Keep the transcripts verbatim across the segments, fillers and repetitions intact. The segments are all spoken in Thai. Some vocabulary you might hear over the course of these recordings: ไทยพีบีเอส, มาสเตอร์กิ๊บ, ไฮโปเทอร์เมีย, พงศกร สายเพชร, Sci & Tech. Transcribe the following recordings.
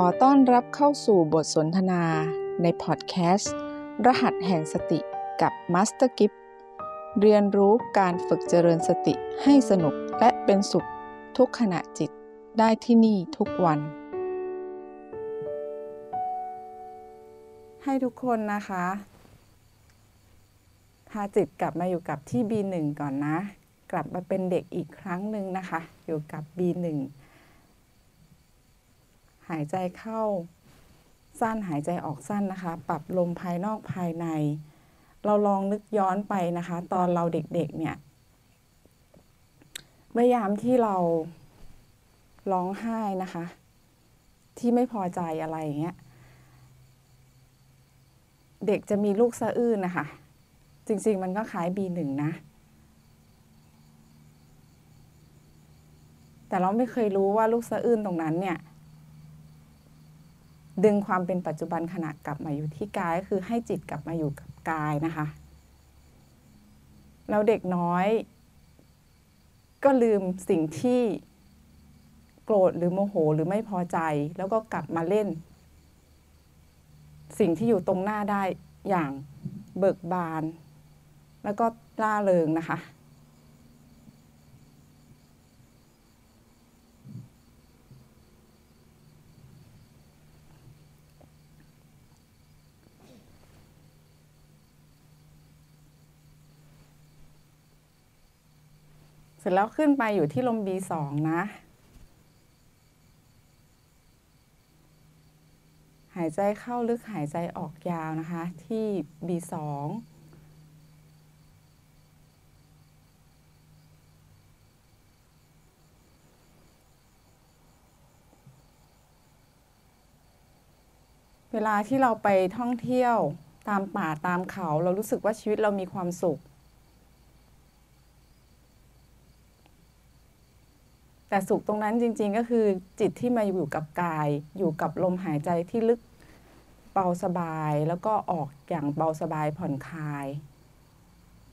ขอต้อนรับเข้าสู่บทสนทนาในพอดแคสต์รหัสแห่งสติกับมาสเตอร์กิฟเรียนรู้การฝึกเจริญสติให้สนุกและเป็นสุขทุกขณะจิตได้ที่นี่ทุกวันให้ทุกคนนะคะพาจิตกลับมาอยู่กับที่ บี หนึ่ง ก่อนนะกลับมาเป็นเด็กอีกครั้งหนึ่งนะคะอยู่กับ บี หนึ่งหายใจเข้าสั้นหายใจออกสั้นนะคะปรับลมภายนอกภายในเราลองนึกย้อนไปนะคะตอนเราเด็กๆเนี่ยเมื่อยามที่เราร้องไห้นะคะที่ไม่พอใจอะไรอย่างเงี้ยเด็กจะมีลูกสะอื้นนะคะจริงๆมันก็คล้าย บี หนึ่ง นะแต่เราไม่เคยรู้ว่าลูกสะอื้นตรงนั้นเนี่ยดึงความเป็นปัจจุบันขณะกลับมาอยู่ที่กายก็คือให้จิตกลับมาอยู่กับกายนะคะแล้วเด็กน้อยก็ลืมสิ่งที่โกรธหรือโมโหหรือไม่พอใจแล้วก็กลับมาเล่นสิ่งที่อยู่ตรงหน้าได้อย่างเบิกบานแล้วก็ร่าเริงนะคะเสร็จแล้วขึ้นไปอยู่ที่ลม บี สอง นะหายใจเข้าลึกหายใจออกยาวนะคะที่ บี สอง เวลาที่เราไปท่องเที่ยวตามป่าตามเขาเรารู้สึกว่าชีวิตเรามีความสุขแต่สุขตรงนั้นจริงๆก็คือจิตที่มาอยู่กับกายอยู่กับลมหายใจที่ลึกเบาสบายแล้วก็ออกอย่างเบาสบายผ่อนคลาย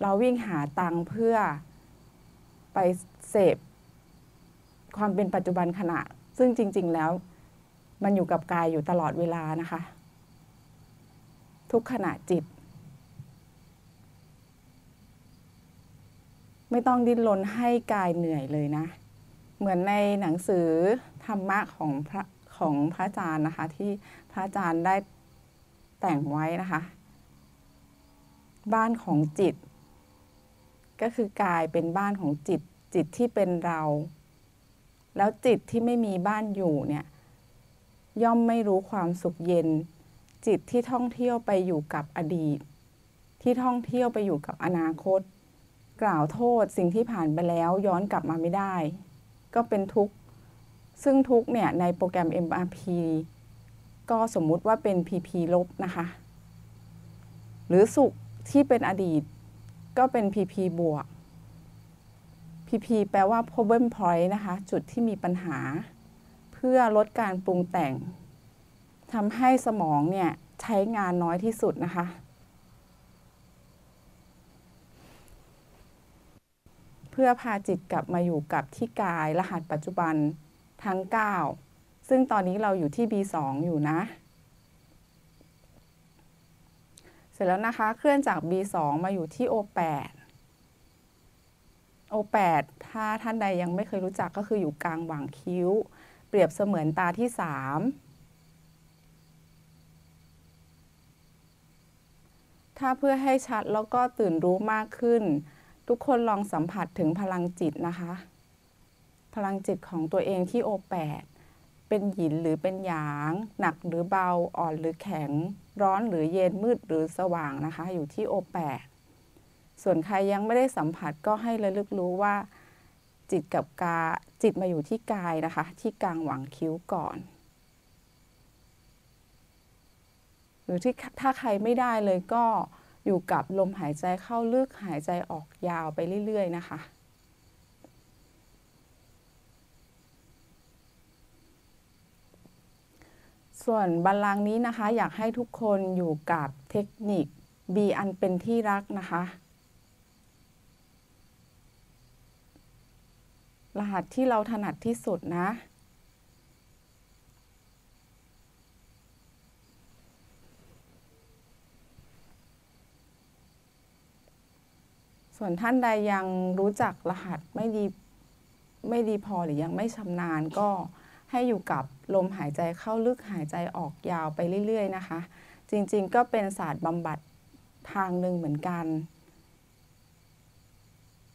เราวิ่งหาตังค์เพื่อไปเสพความเป็นปัจจุบันขณะซึ่งจริงๆแล้วมันอยู่กับกายอยู่ตลอดเวลานะคะทุกขณะจิตไม่ต้องดิ้นรนให้กายเหนื่อยเลยนะเหมือนในหนังสือธรรมะของพระของพระอาจารย์นะคะที่พระอาจารย์ได้แต่งไว้นะคะบ้านของจิตก็คือกายเป็นบ้านของจิตจิตที่เป็นเราแล้วจิตที่ไม่มีบ้านอยู่เนี่ยย่อมไม่รู้ความสุขเย็นจิตที่ท่องเที่ยวไปอยู่กับอดีตที่ท่องเที่ยวไปอยู่กับอนาคตกล่าวโทษสิ่งที่ผ่านไปแล้วย้อนกลับมาไม่ได้ก็เป็นทุกข์ซึ่งทุกข์เนี่ยในโปรแกรม เอ็ม อาร์ พี ก็สมมุติว่าเป็น พี พี ลบนะคะหรือสุขที่เป็นอดีตก็เป็น พี พี บวก พี พี แปลว่า problem point นะคะจุดที่มีปัญหาเพื่อลดการปรุงแต่งทำให้สมองเนี่ยใช้งานน้อยที่สุดนะคะเพื่อพาจิตกลับมาอยู่กับที่กายรหัสปัจจุบันทั้งเก้าซึ่งตอนนี้เราอยู่ที่ บี สอง อยู่นะเสร็จแล้วนะคะเคลื่อนจาก บี สอง มาอยู่ที่ โอ แปด โอ แปด ถ้าท่านใดยังไม่เคยรู้จักก็คืออยู่กลางหว่างคิ้วเปรียบเสมือนตาที่สามถ้าเพื่อให้ชัดแล้วก็ตื่นรู้มากขึ้นทุกคนลองสัมผัสถึงพลังจิตนะคะพลังจิตของตัวเองที่โอแปดเป็นหยินหรือเป็นหยางหนักหรือเบาอ่อนหรือแข็งร้อนหรือเย็นมืดหรือสว่างนะคะอยู่ที่โอแปดส่วนใครยังไม่ได้สัมผัสก็ให้ระลึกรู้ว่าจิตกับกายจิตมาอยู่ที่กายนะคะที่กลางหว่างคิ้วก่อนหรือที่ถ้าใครไม่ได้เลยก็อยู่กับลมหายใจเข้าลึกหายใจออกยาวไปเรื่อยๆนะคะส่วนบัลลังก์นี้นะคะอยากให้ทุกคนอยู่กับเทคนิค B อันเป็นที่รักนะคะรหัสที่เราถนัดที่สุดนะ ส่วนท่านใดยังรู้จักรหัสไม่ดีไม่ดีพอหรือยังไม่ชำนาญก็ให้อยู่กับลมหายใจเข้าลึกหายใจออกยาวไปเรื่อยๆนะคะจริงๆก็เป็นศาสตร์บำบัดทางหนึ่งเหมือนกัน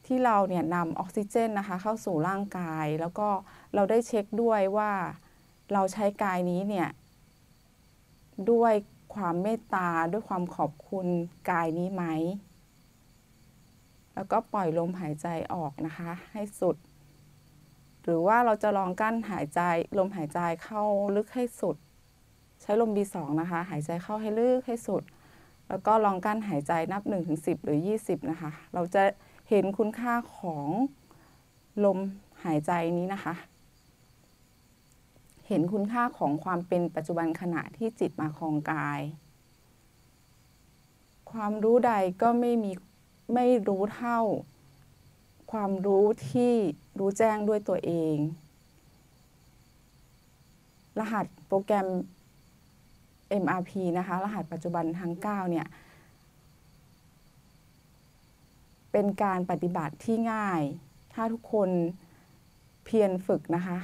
ที่เราเนี่ยนำออกซิเจนนะคะเข้าสู่ร่างกายแล้วก็เราได้เช็คด้วยว่าเราใช้กายนี้เนี่ยด้วยความเมตตาด้วยความขอบคุณกายนี้ไหมแล้วก็ปล่อยลมหายใจออกนะคะให้สุดหรือว่าเราจะลองกั้นหายใจลมหายใจเข้าลึกให้สุดใช้ลม บี สอง นะคะหายใจเข้าให้ลึกให้สุดแล้วก็ลองกั้นหายใจนับ หนึ่งถึงสิบ หรือ ยี่สิบนะคะเราจะเห็นคุณค่าของลมหายใจนี้นะคะเห็นคุณค่าของความเป็นปัจจุบันขณะที่จิตมาครองกายความรู้ใดก็ไม่มีไม่รู้เท่าความรู้ที่รู้แจ้งด้วยตัวเองรหัสโปรแกรม เอ็ม อาร์ พี นะคะรหัสปัจจุบันทั้งเก้าเนี่ยเป็นการปฏิบัติที่ง่ายถ้าทุกคนเพียรฝึกนะคะ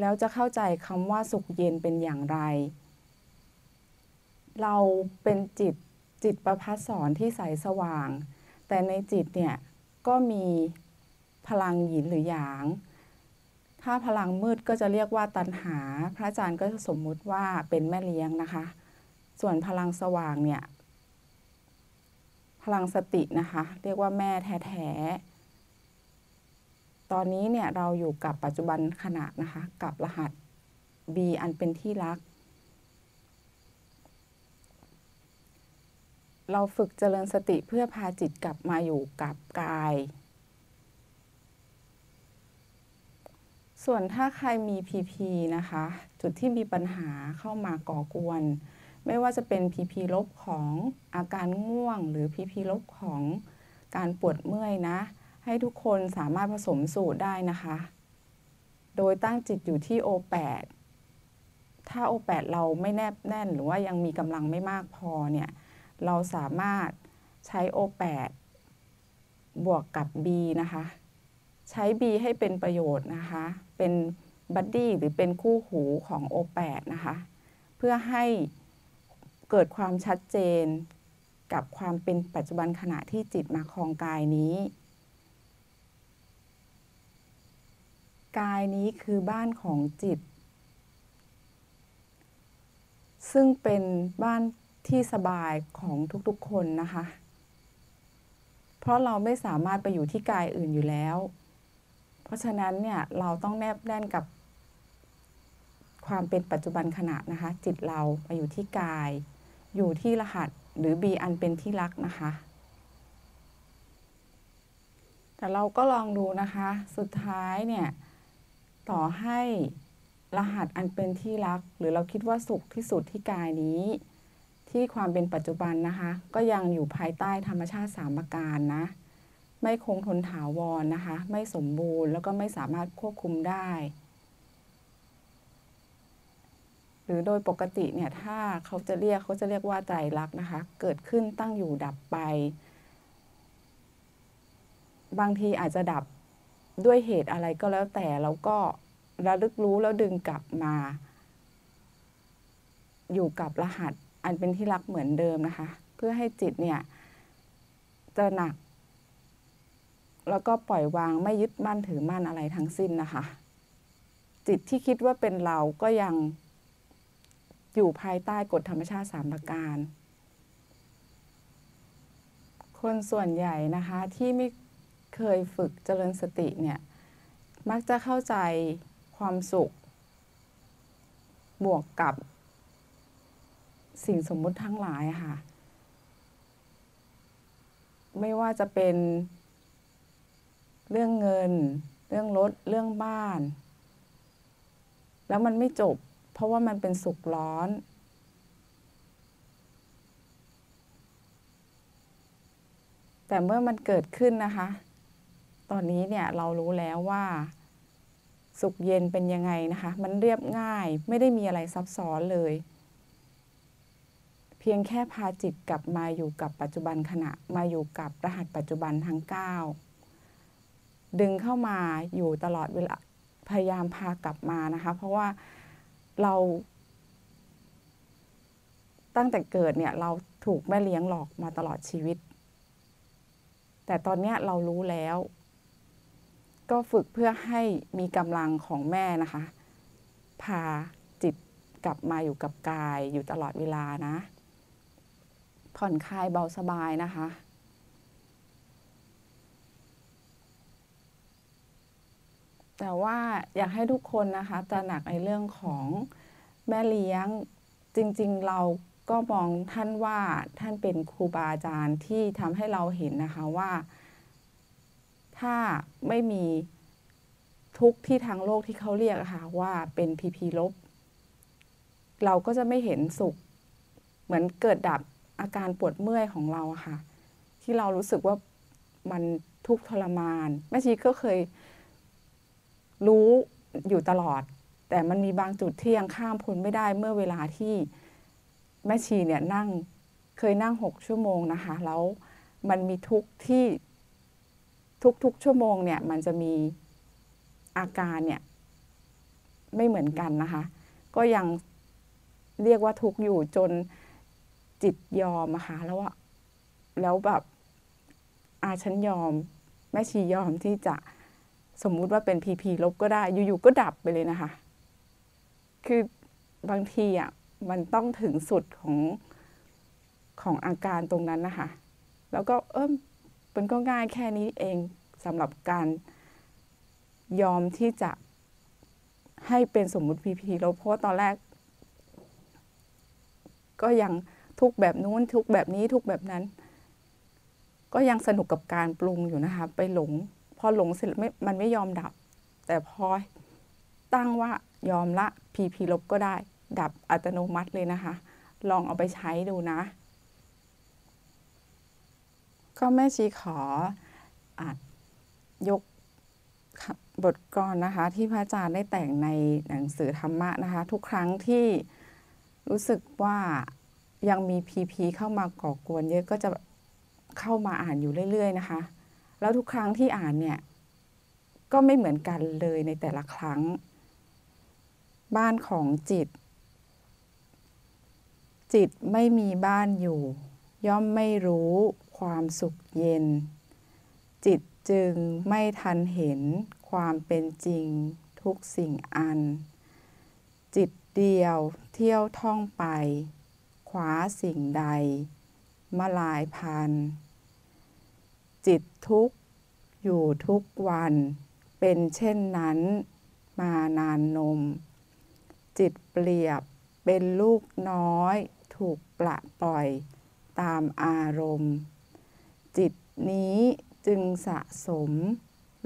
แล้วจะเข้าใจคำว่าสุขเย็นเป็นอย่างไรเราเป็นจิตจิตประภัสสรที่ใสสว่างแต่ในจิตเนี่ยก็มีพลังหยินหรือหยางถ้าพลังมืดก็จะเรียกว่าตัณหาพระอาจารย์ก็จะสมมุติว่าเป็นแม่เลี้ยงนะคะส่วนพลังสว่างเนี่ยพลังสตินะคะเรียกว่าแม่แท้ๆตอนนี้เนี่ยเราอยู่กับปัจจุบันขณะนะคะกับรหัส บี อันเป็นที่รักเราฝึกเจริญสติเพื่อพาจิตกลับมาอยู่กับกายส่วนถ้าใครมี พี พี นะคะจุดที่มีปัญหาเข้ามาก่อกวนไม่ว่าจะเป็น พี พี ลบของอาการง่วงหรือ พี พี ลบของการปวดเมื่อยนะให้ทุกคนสามารถผสมสูตรได้นะคะโดยตั้งจิตอยู่ที่ โอ แปด ถ้า โอ แปด เราไม่แนบแน่นหรือว่ายังมีกำลังไม่มากพอเนี่ยเราสามารถใช้ โอ แปด บวกกับ B นะคะใช้ B ให้เป็นประโยชน์นะคะเป็นบัดดี้หรือเป็นคู่หูของ โอ แปด นะคะเพื่อให้เกิดความชัดเจนกับความเป็นปัจจุบันขณะที่จิตมาครองกายนี้กายนี้คือบ้านของจิตซึ่งเป็นบ้านที่สบายของทุกๆคนนะคะเพราะเราไม่สามารถไปอยู่ที่กายอื่นอยู่แล้วเพราะฉะนั้นเนี่ยเราต้องแนบแน่นกับความเป็นปัจจุบันขณะนะคะจิตเราไปอยู่ที่กายอยู่ที่รหัสหรือ B อันเป็นที่รักนะคะแต่เราก็ลองดูนะคะสุดท้ายเนี่ยต่อให้รหัสอันเป็นที่รักหรือเราคิดว่าสุขที่สุดที่กายนี้ที่ความเป็นปัจจุบันนะคะก็ยังอยู่ภายใต้ธรรมชาติสามประการนะไม่คงทนถาวรนะคะไม่สมบูรณ์แล้วก็ไม่สามารถควบคุมได้หรือโดยปกติเนี่ยถ้าเขาจะเรียกเขาจะเรียกว่าไตรลักษณ์นะคะเกิดขึ้นตั้งอยู่ดับไปบางทีอาจจะดับด้วยเหตุอะไรก็แล้วแต่เราก็ระลึกรู้แล้วดึงกลับมาอยู่กับรหัสอันเป็นที่รักเหมือนเดิมนะคะเพื่อให้จิตเนี่ยตระหนักแล้วก็ปล่อยวางไม่ยึดมั่นถือมั่นอะไรทั้งสิ้นนะคะจิตที่คิดว่าเป็นเราก็ยังอยู่ภายใต้กฎธรรมชาติสามประการคนส่วนใหญ่นะคะที่ไม่เคยฝึกเจริญสติเนี่ยมักจะเข้าใจความสุขบวกกับสิ่งสมมุติทั้งหลายค่ะไม่ว่าจะเป็นเรื่องเงินเรื่องรถเรื่องบ้านแล้วมันไม่จบเพราะว่ามันเป็นสุขร้อนแต่เมื่อมันเกิดขึ้นนะคะตอนนี้เนี่ยเรารู้แล้วว่าสุขเย็นเป็นยังไงนะคะมันเรียบง่ายไม่ได้มีอะไรซับซ้อนเลย พียงแค่พาจิตกลับมาอยู่กับปัจจุบันขณะมาอยู่กับรหัสปัจจุบันทั้งเก้าดึงเข้ามาอยู่ตลอดเวลาพยายามพากลับมานะคะเพราะว่าเราตั้งแต่เกิดเนี่ยเราถูกแม่เลี้ยงหลอกมาตลอดชีวิตแต่ตอนนี้เรารู้แล้วก็ฝึกเพื่อให้มีกำลังของแม่นะคะพาจิตกลับมาอยู่กับกายอยู่ตลอดเวลานะผ่อนคลายเบาสบายนะคะแต่ว่าอยากให้ทุกคนนะคะตระหนักในเรื่องของแม่เลี้ยงจริงๆเราก็มองท่านว่าท่านเป็นครูบาอาจารย์ที่ทำให้เราเห็นนะคะว่าถ้าไม่มีทุกข์ที่ทางโลกที่เขาเรียกค่ะว่าเป็นพีพีลบเราก็จะไม่เห็นสุขเหมือนเกิดดับอาการปวดเมื่อยของเราค่ะที่เรารู้สึกว่ามันทุกข์ทรมานแม่ชีก็เคยรู้อยู่ตลอดแต่มันมีบางจุดที่ยังข้ามพ้นไม่ได้เมื่อเวลาที่แม่ชีเนี่ยนั่งเคยนั่งหกชั่วโมงนะคะแล้วมันมีทุกข์ที่ทุกๆชั่วโมงเนี่ยมันจะมีอาการเนี่ยไม่เหมือนกันนะคะก็ยังเรียกว่าทุกข์อยู่จนจิตยอมนะคะแล้วว่าแล้วแบบอาฉันยอมแม่ชียอมที่จะสมมุติว่าเป็นพีพีลบก็ได้อยู่ๆก็ดับไปเลยนะคะคือบางทีอ่ะมันต้องถึงสุดของของอาการตรงนั้นนะคะแล้วก็เอิ่มมันก็ง่ายแค่นี้เองสำหรับการยอมที่จะให้เป็นสมมุติพีพีลบเพราะตอนแรกก็ยังทุกแบบนู้นทุกแบบนี้ทุกแบบนั้นก็ยังสนุกกับการปรุงอยู่นะคะไปหลงพอหลงเสร็จไม่มันไม่ยอมดับแต่พอตั้งว่ายอมละพีพีลบก็ได้ดับอัตโนมัติเลยนะคะลองเอาไปใช้ดูนะก็แม่ชีขออัดยกบทกลอนนะคะที่พระอาจารย์ได้แต่งในหนังสือธรรมะนะคะทุกครั้งที่รู้สึกว่ายังมีพีพีเข้ามาก่อกวนเยอะก็จะเข้ามาอ่านอยู่เรื่อยๆนะคะแล้วทุกครั้งที่อ่านเนี่ยก็ไม่เหมือนกันเลยในแต่ละครั้งบ้านของจิตจิตไม่มีบ้านอยู่ย่อมไม่รู้ความสุขเย็นจิตจึงไม่ทันเห็นความเป็นจริงทุกสิ่งอันจิตเดียวเที่ยวท่องไปคว้าสิ่งใดมาลายพันจิตทุกข์อยู่ทุกวันเป็นเช่นนั้นมานานนมจิตเปรียบเป็นลูกน้อยถูกปละปล่อยตามอารมณ์จิตนี้จึงสะสม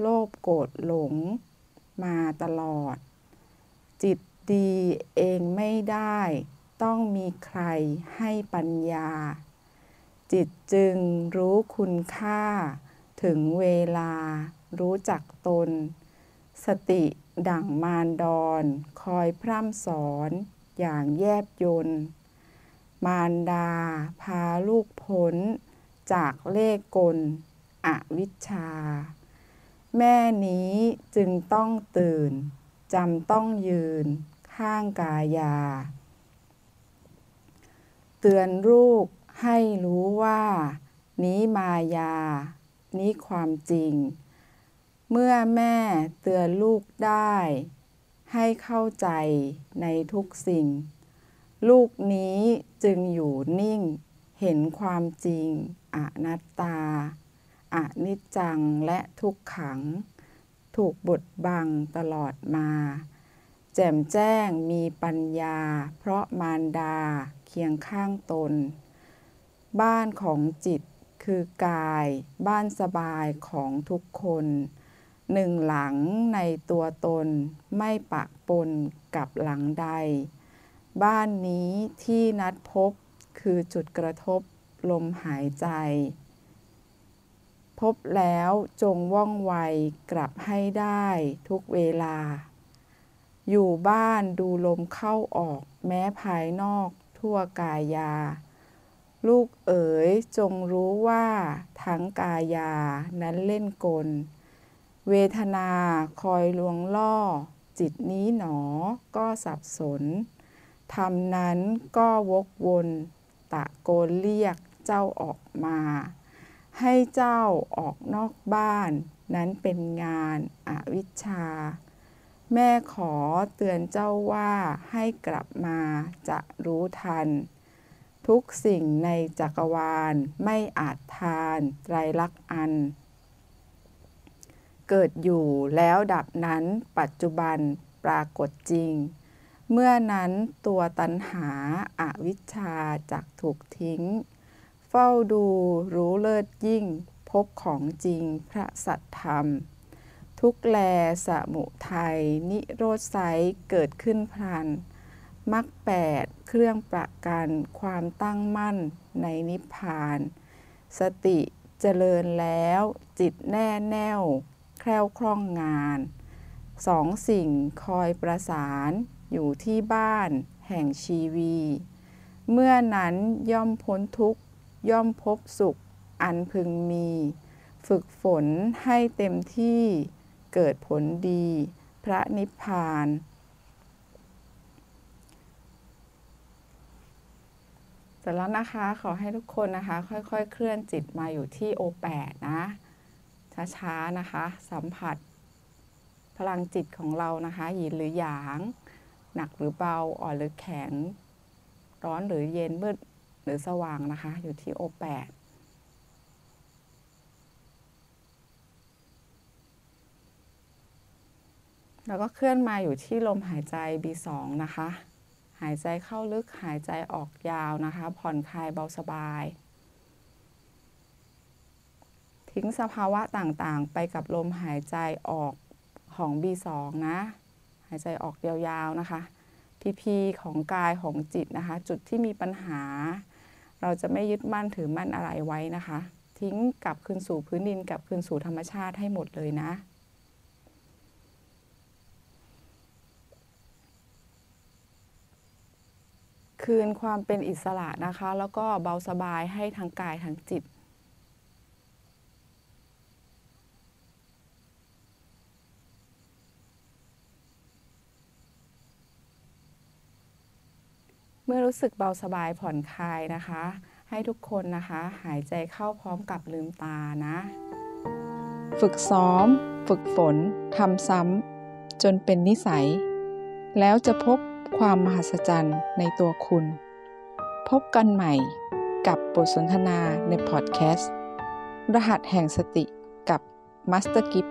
โลภโกรธหลงมาตลอดจิตดีเองไม่ได้ต้องมีใครให้ปัญญาจิตจึงรู้คุณค่าถึงเวลารู้จักตนสติดั่งมารดรคอยพร่ำสอนอย่างแยบยลมารดาพาลูกพ้นจากเล่ห์กลอวิชชาแม่นี้จึงต้องตื่นจำต้องยืนข้างกายาเตือนลูกให้รู้ว่านี้มายานี้ความจริงเมื่อแม่เตือนลูกได้ให้เข้าใจในทุกสิ่งลูกนี้จึงอยู่นิ่งเห็นความจริงอนัตตาอนิจจังและทุกขังถูกบดบังตลอดมาแจ่มแจ้งมีปัญญาเพราะมารดาเคียงข้างตนบ้านของจิตคือกายบ้านสบายของทุกคนหนึ่งหลังในตัวตนไม่ปะปนกับหลังใดบ้านนี้ที่นัดพบคือจุดกระทบลมหายใจพบแล้วจงว่องไวกลับให้ได้ทุกเวลาอยู่บ้านดูลมเข้าออกแม้ภายนอกทั่วกายา ลูกเอ๋ยจงรู้ว่าทั้งกายานั้นเล่นกลเวทนาคอยลวงล่อจิตนี้หนอก็สับสนธรรมนั้นก็วกวนตะโกนเรียกเจ้าออกมาให้เจ้าออกนอกบ้านนั้นเป็นงานอวิชชาแม่ขอเตือนเจ้าว่าให้กลับมาจะรู้ทันทุกสิ่งในจักรวาลไม่อาจทานไตรลักษณ์อันเกิดอยู่แล้วดับนั้นปัจจุบันปรากฏจริงเมื่อนั้นตัวตัณหาอวิชชาจักถูกทิ้งเฝ้าดูรู้เลิศยิ่งพบของจริงพระสัทธรรมทุกแลสมุทัยนิโรธไซเกิดขึ้นพลันมรรคแปดเครื่องประกันความตั้งมั่นในนิพพานสติเจริญแล้วจิตแน่แน่วแคล่วคล่องงานสองสิ่งคอยประสานอยู่ที่บ้านแห่งชีวีเมื่อนั้นย่อมพ้นทุกข์ย่อมพบสุขอันพึงมีฝึกฝนให้เต็มที่เกิดผลดีพระนิพพานเสร็จแล้วนะคะขอให้ทุกคนนะคะค่อยๆเคลื่อนจิตมาอยู่ที่โอแปดนะช้าๆนะคะสัมผัสพลังจิตของเรานะคะหยินหรือหยางหนักหรือเบาอ่อนหรือแข็งร้อนหรือเย็นมืดหรือสว่างนะคะอยู่ที่โอแปดแล้วก็เคลื่อนมาอยู่ที่ลมหายใจ บี สอง นะคะหายใจเข้าลึกหายใจออกยาวนะคะผ่อนคลายเบาสบายทิ้งสภาวะต่างๆไปกับลมหายใจออกของ บี สอง นะหายใจออกยาวๆนะคะพีพีของกายของจิตนะคะจุดที่มีปัญหาเราจะไม่ยึดมั่นถือมั่นอะไรไว้นะคะทิ้งกลับคืนสู่พื้นดินกลับคืนสู่ธรรมชาติให้หมดเลยนะคืนความเป็นอิสระนะคะแล้วก็เบาสบายให้ทั้งกายทั้งจิตเมื่อรู้สึกเบาสบายผ่อนคลายนะคะให้ทุกคนนะคะหายใจเข้าพร้อมกับลืมตานะฝึกซ้อมฝึกฝนทำซ้ำจนเป็นนิสัยแล้วจะพบความมหัศจรรย์ในตัวคุณพบกันใหม่กับบทสนทนาในพอดแคสต์รหัสแห่งสติกับมาสเตอร์กิฟ